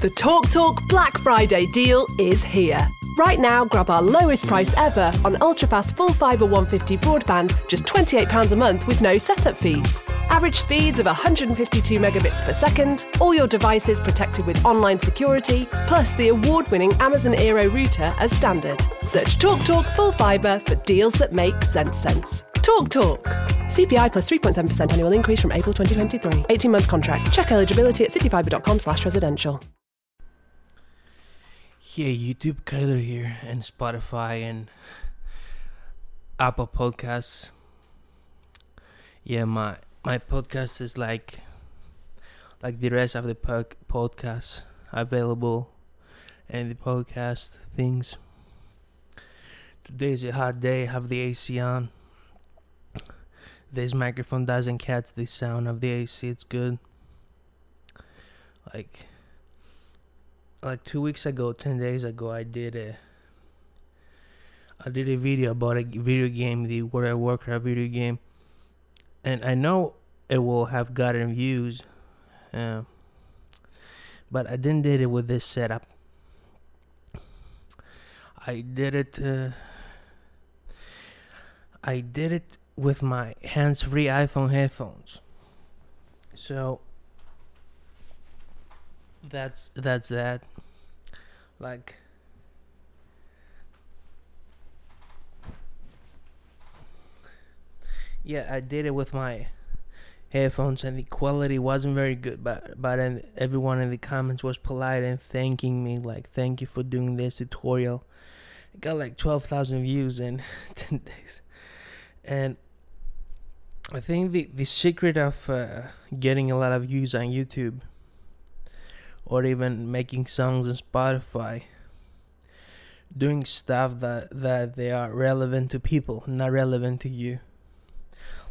The TalkTalk Black Friday deal is here. Right now, grab our lowest price ever on Ultrafast Full Fibre 150 broadband, just £28 a month with no setup fees. Average speeds of 152 megabits per second, all your devices protected with online security, plus the award-winning Amazon Eero router as standard. Search TalkTalk Full Fibre for deals that make sense. TalkTalk. CPI plus 3.7% annual increase from April 2023. 18-month contract. Check eligibility at cityfibre.com/residential. Yeah, YouTube, Cradle here, and Spotify, and Apple Podcasts. Yeah, my podcast is like the rest of the podcasts available and the podcast things. Today's a hot day. I have the AC on. This microphone doesn't catch the sound of the AC. It's good. Like 10 days ago, I did a video about a video game, the World of Warcraft video game, and I know it will have gotten views, but I didn't did it with this setup. I did it with my hands-free iPhone headphones, so. That's that. Like, yeah, I did it with my headphones and the quality wasn't very good, but everyone in the comments was polite and thanking me, like, thank you for doing this tutorial. It got like 12,000 views in 10 days. And I think the secret of getting a lot of views on YouTube, or even making songs on Spotify, doing stuff that they are relevant to people, not relevant to you.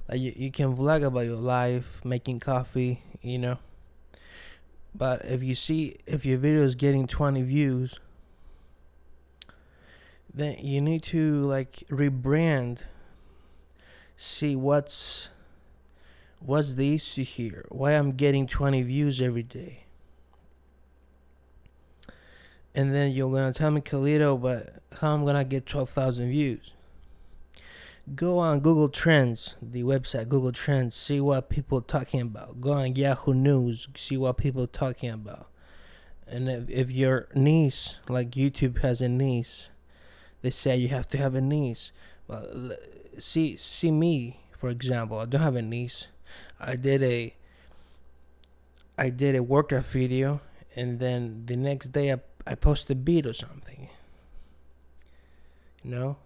Like you can vlog about your life, making coffee, you know. But if your video is getting 20 views, then you need to rebrand. See what's the issue here? Why I'm getting 20 views every day? And then you're going to tell me, Karlhto, but how I'm going to get 12,000 views? Go on Google Trends, the website Google Trends, see what people are talking about. Go on Yahoo News, see what people are talking about. And if your niche, like YouTube has a niche, they say you have to have a niche. Well, see me, for example, I don't have a niche. I did a workout video, and then the next day I post a beat or something. You know?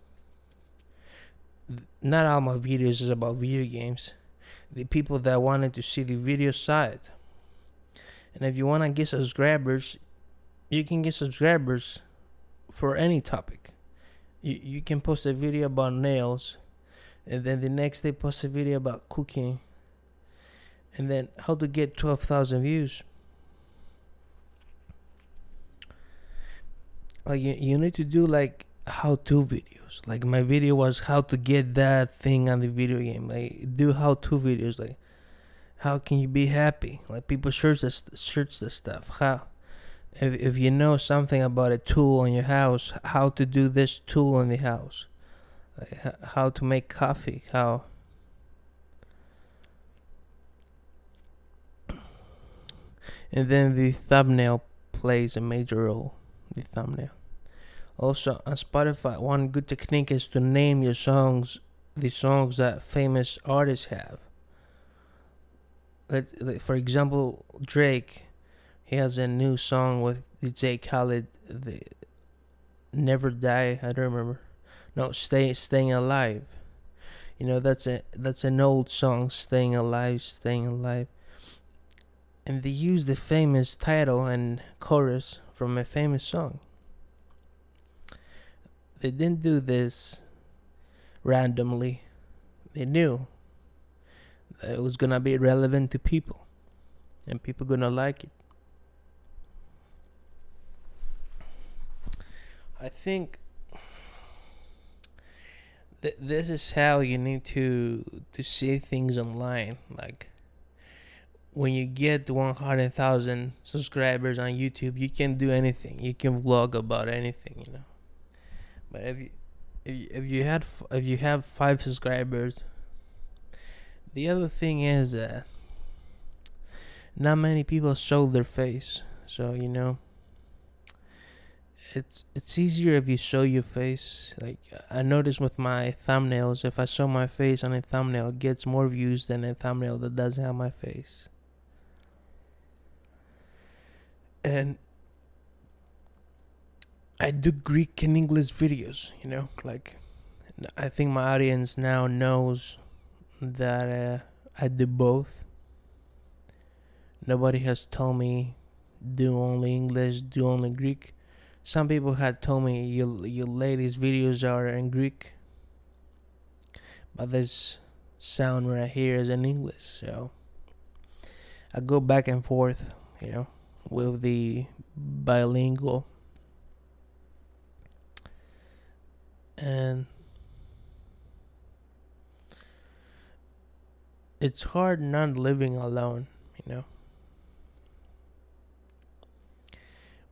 Not all my videos is about video games. The people that wanted to see the video side. And if you want to get subscribers, you can get subscribers for any topic. You can post a video about nails, and then the next day post a video about cooking, and then how to get 12,000 views. Like you need to do how-to videos. Like my video was how to get that thing on the video game. Like do how-to videos. Like how can you be happy? Like people search this stuff. How if you know something about a tool in your house, how to do this tool in the house, like how to make coffee, how. And then the thumbnail plays a major role. The thumbnail. Also on Spotify, one good technique is to name your songs, the songs that famous artists have. For example, Drake, he has a new song with DJ Khaled, the Never Die. I don't remember. No, Staying Alive. You know, that's an old song, Staying Alive. And they use the famous title and chorus from a famous song. They didn't do this randomly. They knew that it was gonna be relevant to people, and people gonna like it. I think this is how you need to see things online. Like when you get to 100,000 subscribers on YouTube, you can do anything. You can vlog about anything, you know. But if you have 5 subscribers, the other thing is that not many people show their face. So, you know, it's easier if you show your face. Like, I noticed with my thumbnails, if I show my face on a thumbnail, it gets more views than a thumbnail that doesn't have my face. And I do Greek and English videos, you know, like, I think my audience now knows that I do both. Nobody has told me do only English, do only Greek. Some people had told me your latest videos are in Greek, but this sound right here is in English. So I go back and forth, you know, with the bilingual. And it's hard not living alone, you know.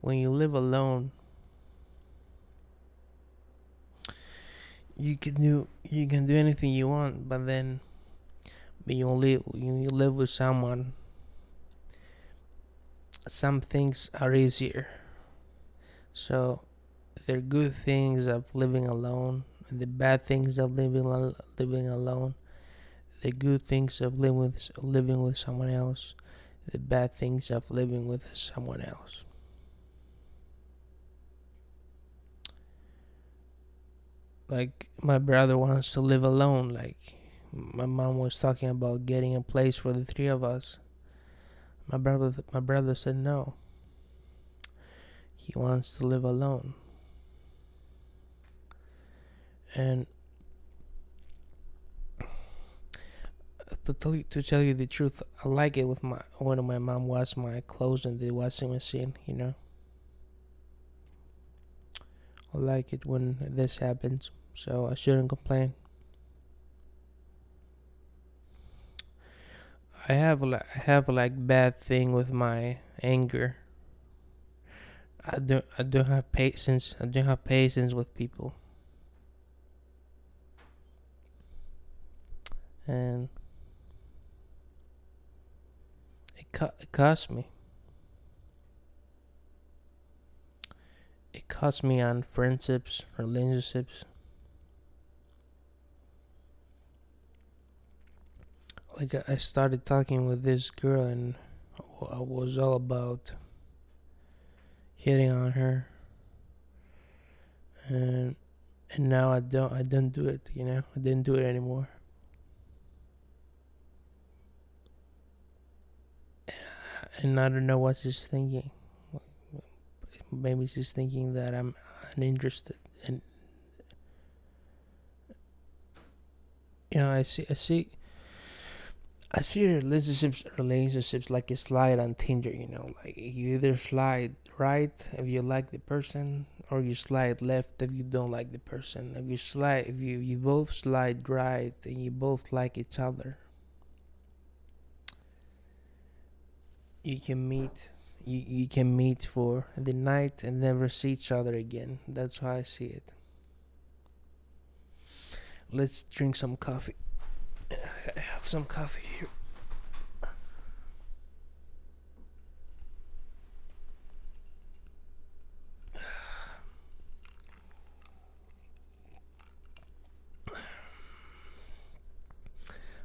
When you live alone, you can do anything you want, but then when you live with someone, some things are easier. So there are good things of living alone, and the bad things of living alone. The good things of living with someone else, the bad things of living with someone else. Like, my brother wants to live alone. Like, my mom was talking about getting a place for the three of us. My brother said no. He wants to live alone. And to tell you the truth, I like it when my mom washes my clothes in the washing machine, you know. I like it when this happens, so I shouldn't complain. I have bad thing with my anger. I don't have patience. I don't have patience with people. And it cost me. It cost me on friendships, relationships. Like, I started talking with this girl, and I was all about hitting on her, and now I don't do it. You know, I didn't do it anymore. And I don't know what she's thinking. Maybe she's thinking that I'm uninterested. And, you know, I see relationships like a slide on Tinder, you know. Like, you either slide right if you like the person, or you slide left if you don't like the person. If you both slide right and you both like each other, you can meet for the night and never see each other again. That's how I see it. Let's drink some coffee. I have some coffee here.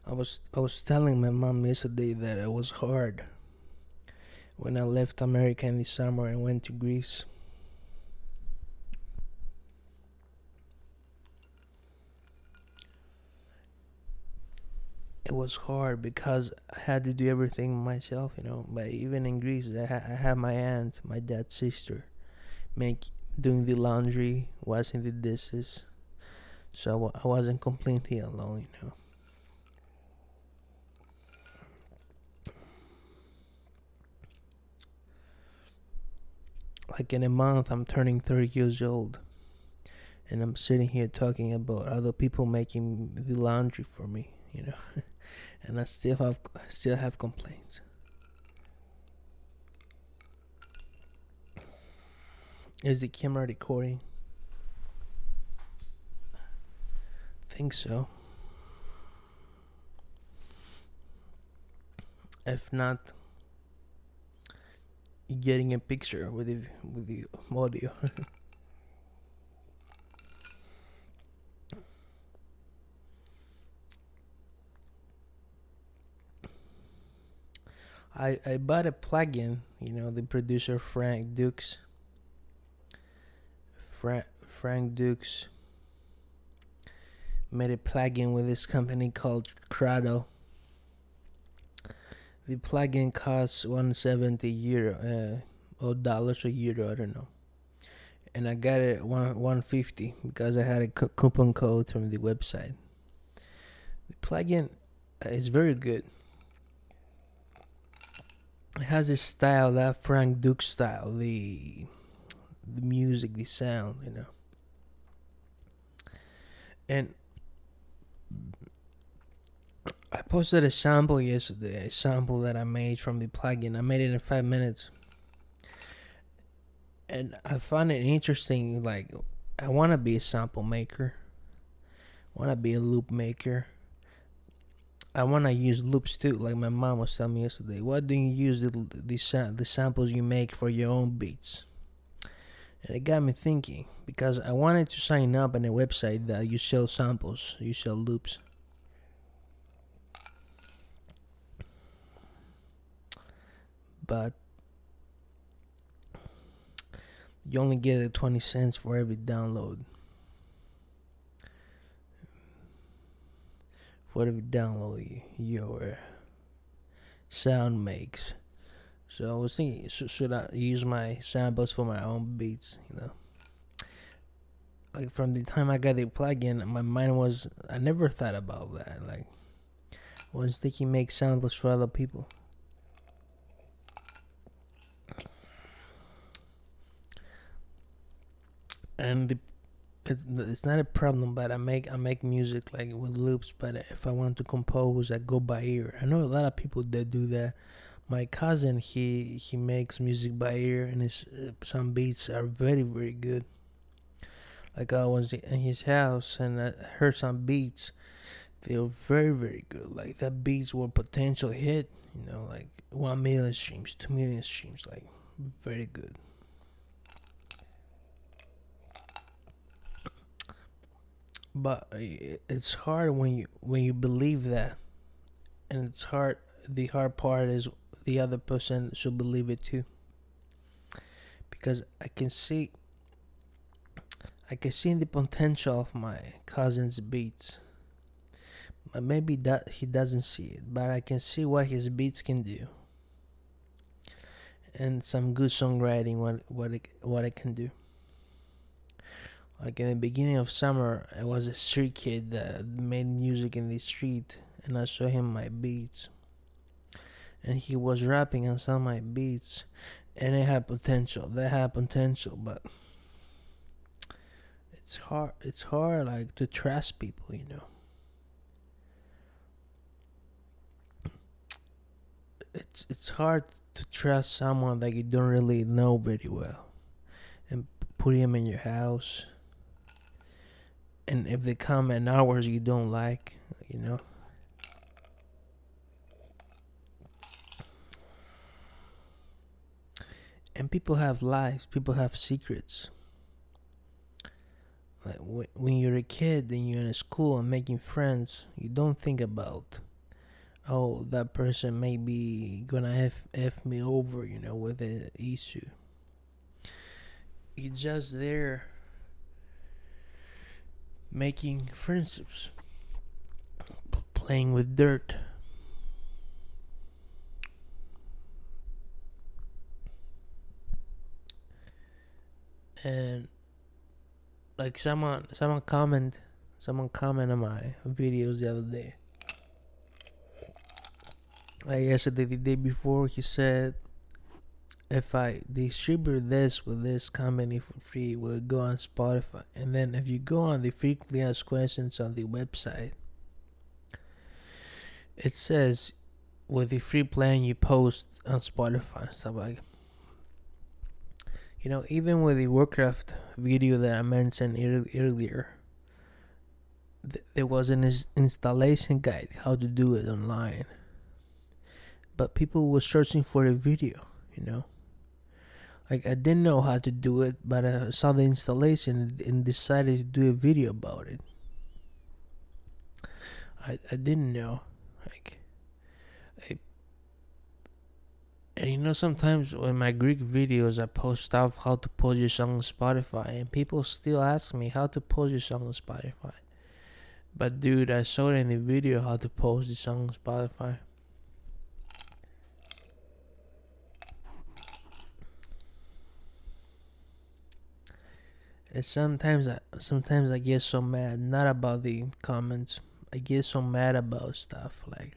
I was telling my mom yesterday that it was hard when I left America in the summer and went to Greece. It was hard because I had to do everything myself, you know. But even in Greece, I had my aunt, my dad's sister, doing the laundry, washing the dishes. So I wasn't completely alone, you know. Like, in a month, I'm turning 30 years old. And I'm sitting here talking about other people making the laundry for me, you know. And I still have complaints. Is the camera recording? I think so. If not, you're getting a picture with the audio. I bought a plugin, you know, the producer Frank Dukes. Frank Dukes made a plugin with this company called Cradle. The plugin costs €170 or dollars or euro, I don't know. And I got it at 150 because I had a coupon code from the website. The plugin is very good. It has a style, that Frank Dukes style, the music, the sound, you know. And I posted a sample yesterday, a sample that I made from the plugin. I made it in 5 minutes. And I found it interesting, like, I want to be a sample maker. I want to be a loop maker. I want to use loops too, like my mom was telling me yesterday. Why do you use the samples you make for your own beats? And it got me thinking, because I wanted to sign up on a website that you sell samples, you sell loops. But you only get 20 cents for every download. Whatever download your sound makes. So I was thinking, should I use my samples for my own beats, you know? Like, from the time I got the plugin, my mind was, I never thought about that. Like, I was thinking make samples for other people. And it's not a problem, but I make music like with loops. But if I want to compose, I go by ear. I know a lot of people that do that. My cousin, he makes music by ear, and his some beats are very, very good. Like, I was in his house and I heard some beats. They were very, very good. Like, that beats were potential hit, you know, like 1 million streams, 2 million streams, like very good. But it's hard when you believe that, and it's hard. The hard part is the other person should believe it too. Because I can see the potential of my cousin's beats. But maybe that he doesn't see it, but I can see what his beats can do, and some good songwriting. What it can do. Like, in the beginning of summer, I was a street kid that made music in the street, and I showed him my beats. And he was rapping on some of my beats, and it had potential. They had potential, but it's hard. It's hard, like, to trust people, you know. It's hard to trust someone that you don't really know very well, and put him in your house. And if they come in hours you don't like, you know. And people have lives, people have secrets. Like, when you're a kid and you're in school and making friends, you don't think about, oh, that person may be gonna F me over, you know, with an issue. You're just there making friendships, playing with dirt. And like, someone commented on my videos the other day. Like yesterday, the day before, he said, if I distribute this with this company for free, it will go on Spotify. And then if you go on the frequently asked questions on the website, it says with the free plan you post on Spotify and stuff like that. You know, even with the Warcraft video that I mentioned earlier, there was an installation guide how to do it online. But people were searching for the video, you know. Like, I didn't know how to do it, but I saw the installation and decided to do a video about it. I didn't know. Like, and you know, sometimes in my Greek videos, I post stuff how to post your song on Spotify, and people still ask me how to post your song on Spotify. But dude, I saw it in the video how to post the song on Spotify. And sometimes I get so mad, not about the comments. I get so mad about stuff like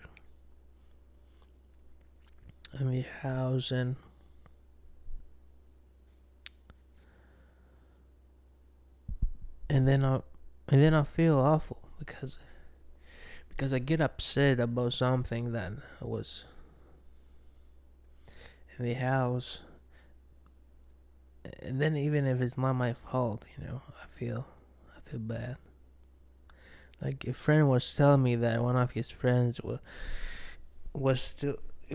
in the house and then I feel awful because I get upset about something that was in the house, and then even if it's not my fault, you know, I feel bad. Like, a friend was telling me that one of his friends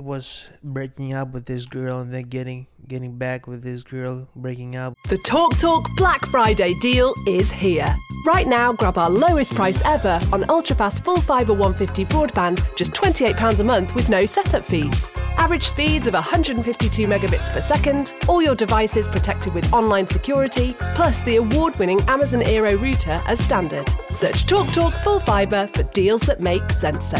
was breaking up with this girl and then getting back with this girl, breaking up. The TalkTalk Black Friday deal is here. Right now, grab our lowest price ever on Ultrafast full fibre 150 broadband, just £28 a month with no setup fees. Average speeds of 152 megabits per second, all your devices protected with online security, plus the award-winning Amazon Eero router as standard. Search TalkTalk full fibre for deals that make sense.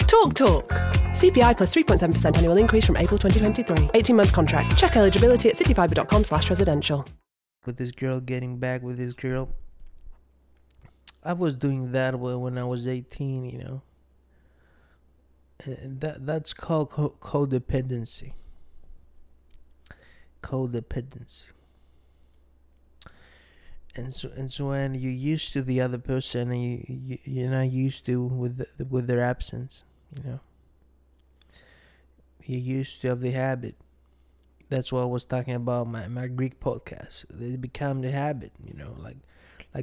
TalkTalk. CPI plus 3.7% annual increase from April 2023. 18-month contract. Check eligibility at cityfibre.com/residential. With this girl, getting back with this girl. I was doing that when I was 18, you know. And that's called codependency. And so when you're used to the other person and you're not used to with their absence, you know. You're used to have the habit. That's what I was talking about my Greek podcast. They become the habit, you know, like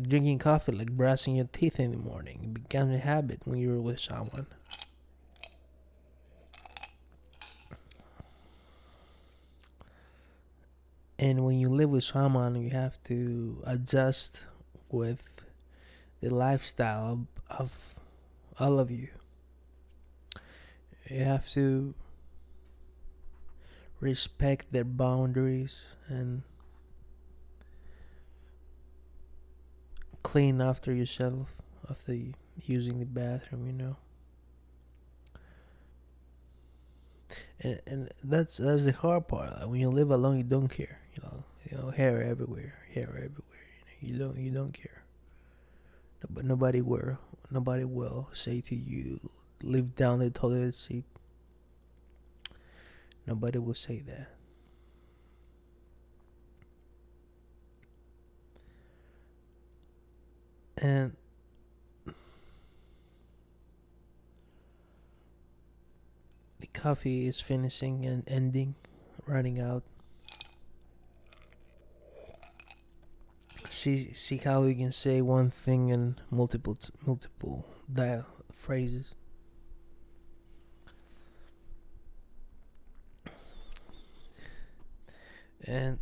drinking coffee, like brushing your teeth in the morning. It becomes a habit when you're with someone. And when you live with someone, you have to adjust with the lifestyle of all of you. You have to respect their boundaries and clean after yourself after using the bathroom, you know. And that's the hard part. Like, when you live alone, you don't care. You know, hair everywhere. You don't care. But nobody will say to you, "Live down the toilet seat." Nobody will say that. And the coffee is finishing and ending, running out. See how you can say one thing in multiple phrases. And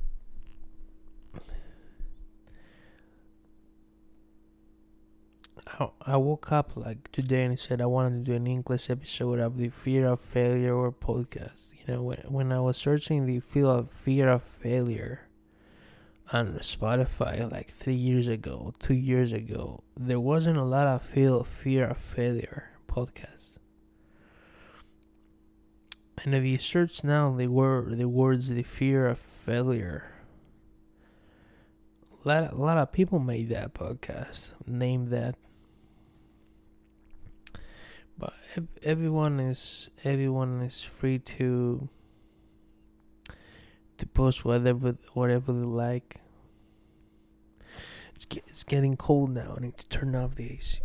I woke up like today and said I wanted to do an English episode of the Fear of Failure or podcast. You know, when I was searching the Fear of Failure on Spotify like 2 years ago, there wasn't a lot of Fear of Failure podcasts. And if you search now the words the Fear of Failure, a lot of people made that podcast, named that. But everyone is free to post whatever they like. It's getting cold now. I need to turn off the AC.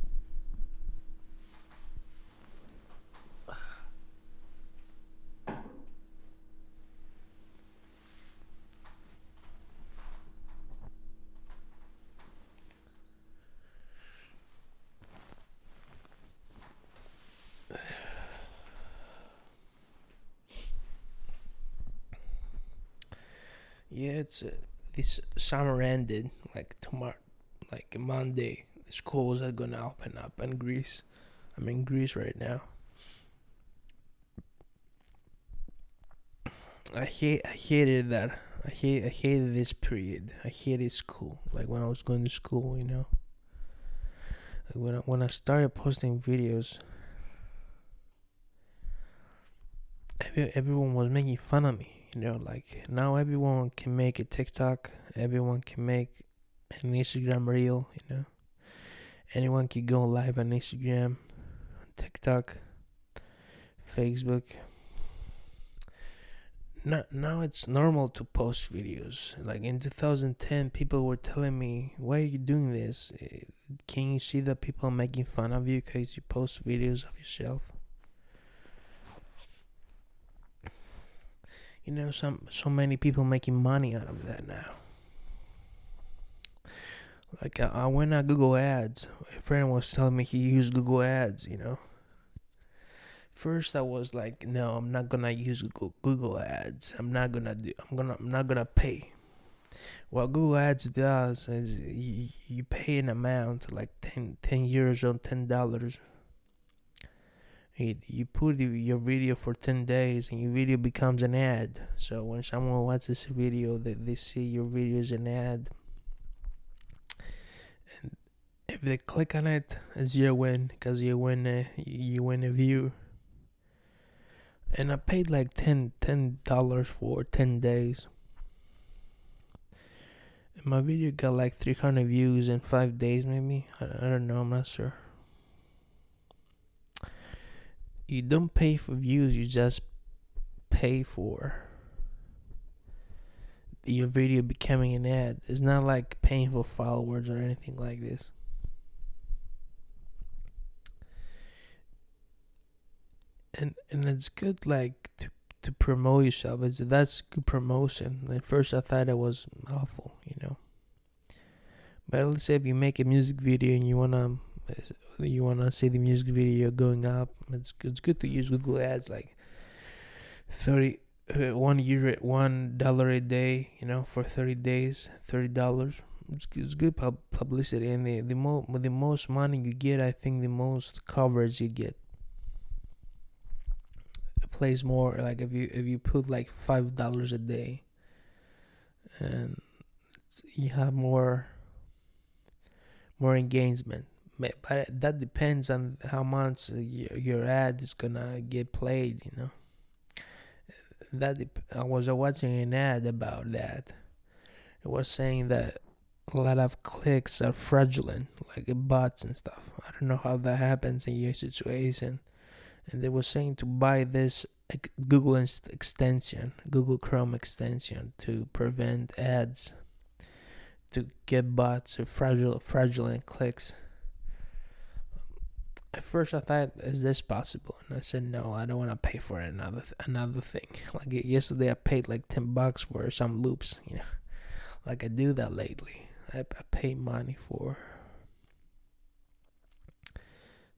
yeah, it's this summer ended, like tomorrow, like Monday, the schools are gonna open up in Greece. I'm in Greece right now. I hated that. I hated this period. I hated school. Like when I was going to school, you know. Like when I started posting videos, everyone was making fun of me, you know. Like now, everyone can make a TikTok. Everyone can make an Instagram reel, you know. Anyone can go live on Instagram, TikTok, Facebook. Now it's normal to post videos. Like in 2010, people were telling me, why are you doing this? Can you see that people are making fun of you because you post videos of yourself? You know, so many people making money out of that now. Like I went on Google Ads. A friend was telling me he used Google Ads, you know. First, I was like, no, I'm not gonna use Google Ads. I'm not gonna pay. What Google Ads does is you pay an amount like 10 euros or $10. You put your video for 10 days, and your video becomes an ad. So when someone watches a video, they see your video is an ad. And if they click on it, it's your win, because you win a view. And I paid like $10 for 10 days. And my video got like 300 views in 5 days maybe. I don't know, I'm not sure. You don't pay for views, you just pay for your video becoming an ad. It's not like paying for followers or anything like this. And it's good, like, to promote yourself. That's good promotion. At first I thought it was awful, you know. But let's say if you make a music video and you wanna see the music video going up, it's good to use Google Ads, like $1 a day, you know, for 30 days, $30. It's good publicity, and the most money you get, I think the most coverage you get. Plays more, like if you put like $5 a day, and you have more engagement. But that depends on how much your ad is gonna get played, you know. I was watching an ad about that. It was saying that a lot of clicks are fraudulent, like bots and stuff. I don't know how that happens in your situation. And they were saying to buy this Google extension, Google Chrome extension, to prevent ads, to get bots or fraudulent clicks. At first I thought, is this possible? And I said, no, I don't want to pay for another thing. Like yesterday I paid like $10 for some loops, you know. Like I do that lately. I pay money for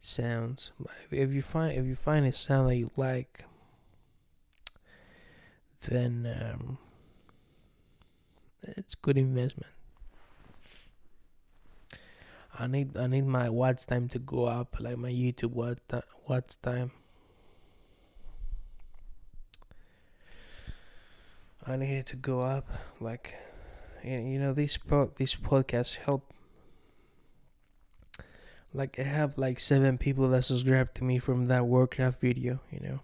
sounds. If you find a sound that you like, then it's good investment. I need my watch time to go up, like my YouTube watch time. I need it to go up, like, you know, these podcasts help. Like I have like 7 people that subscribed to me from that Warcraft video, you know.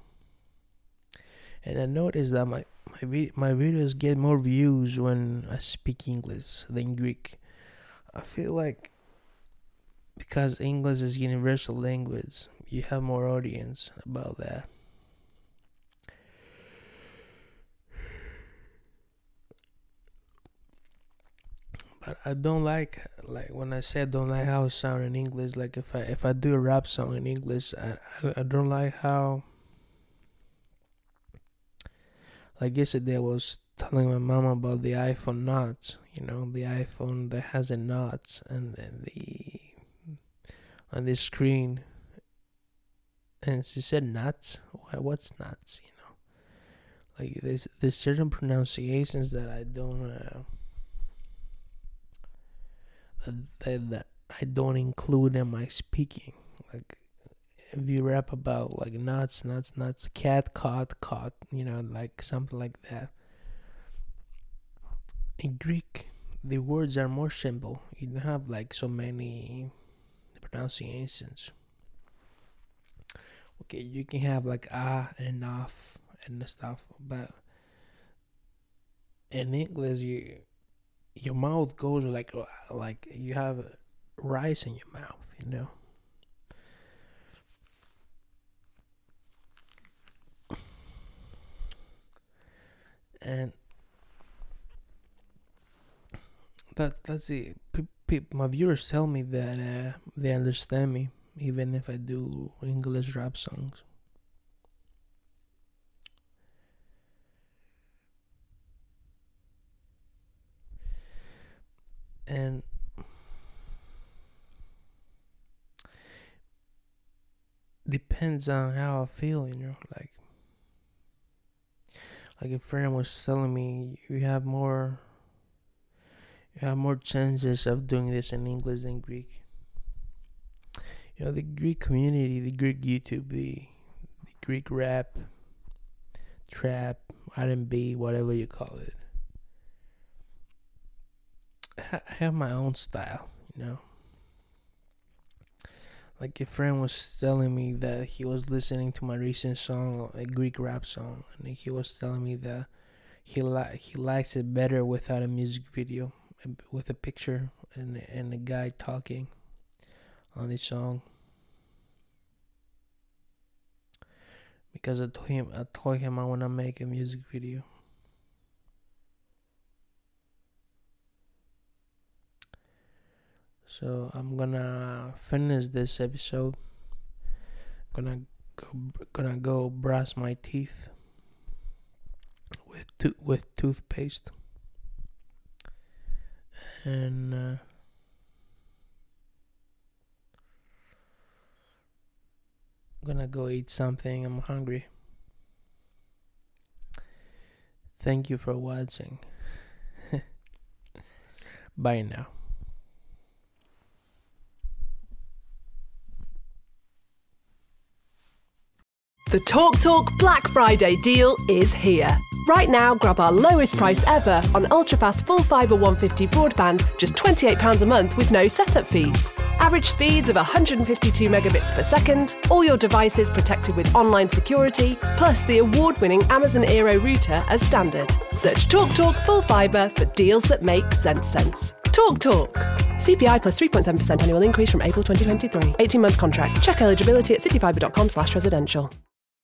And I noticed that my videos get more views when I speak English than Greek. I feel like because English is universal language, you have more audience about that. I don't like when I say I don't like how it sounds in English. Like if I do a rap song in English, I don't like how. Like yesterday, I was telling my mom about the iPhone notch. You know, the iPhone that has a notch, and then on the screen. And she said, "Nuts? What's nuts?" You know, Like there's certain pronunciations that I don't that I don't include in my speaking. Like if you rap about like nuts, cat, caught, you know, like something like that. In Greek, the words are more simple. You don't have like so many pronunciations. Okay, you can have like ah and off and stuff, but in English, your mouth goes like you have rice in your mouth, you know. And that's it. My viewers tell me that they understand me, even if I do English rap songs. And depends on how I feel, you know, like a friend was telling me you have more chances of doing this in English than Greek. You know, the Greek community, the Greek YouTube, the Greek rap, trap, R&B, whatever you call it. I have my own style, you know. Like a friend was telling me that he was listening to my recent song, a Greek rap song, and he was telling me that he likes it better without a music video, with a picture and a guy talking on the song. Because I told him I want to make a music video. So I'm gonna finish this episode. Gonna go brush my teeth with toothpaste, and gonna go eat something. I'm hungry. Thank you for watching. Bye now. The TalkTalk Black Friday deal is here. Right now, grab our lowest price ever on Ultrafast Full Fibre 150 broadband, just £28 a month with no setup fees. Average speeds of 152 megabits per second, all your devices protected with online security, plus the award-winning Amazon Eero router as standard. Search TalkTalk Full Fibre for deals that make sense. TalkTalk. CPI plus 3.7% annual increase from April 2023. 18-month contract. Check eligibility at cityfibre.com/residential.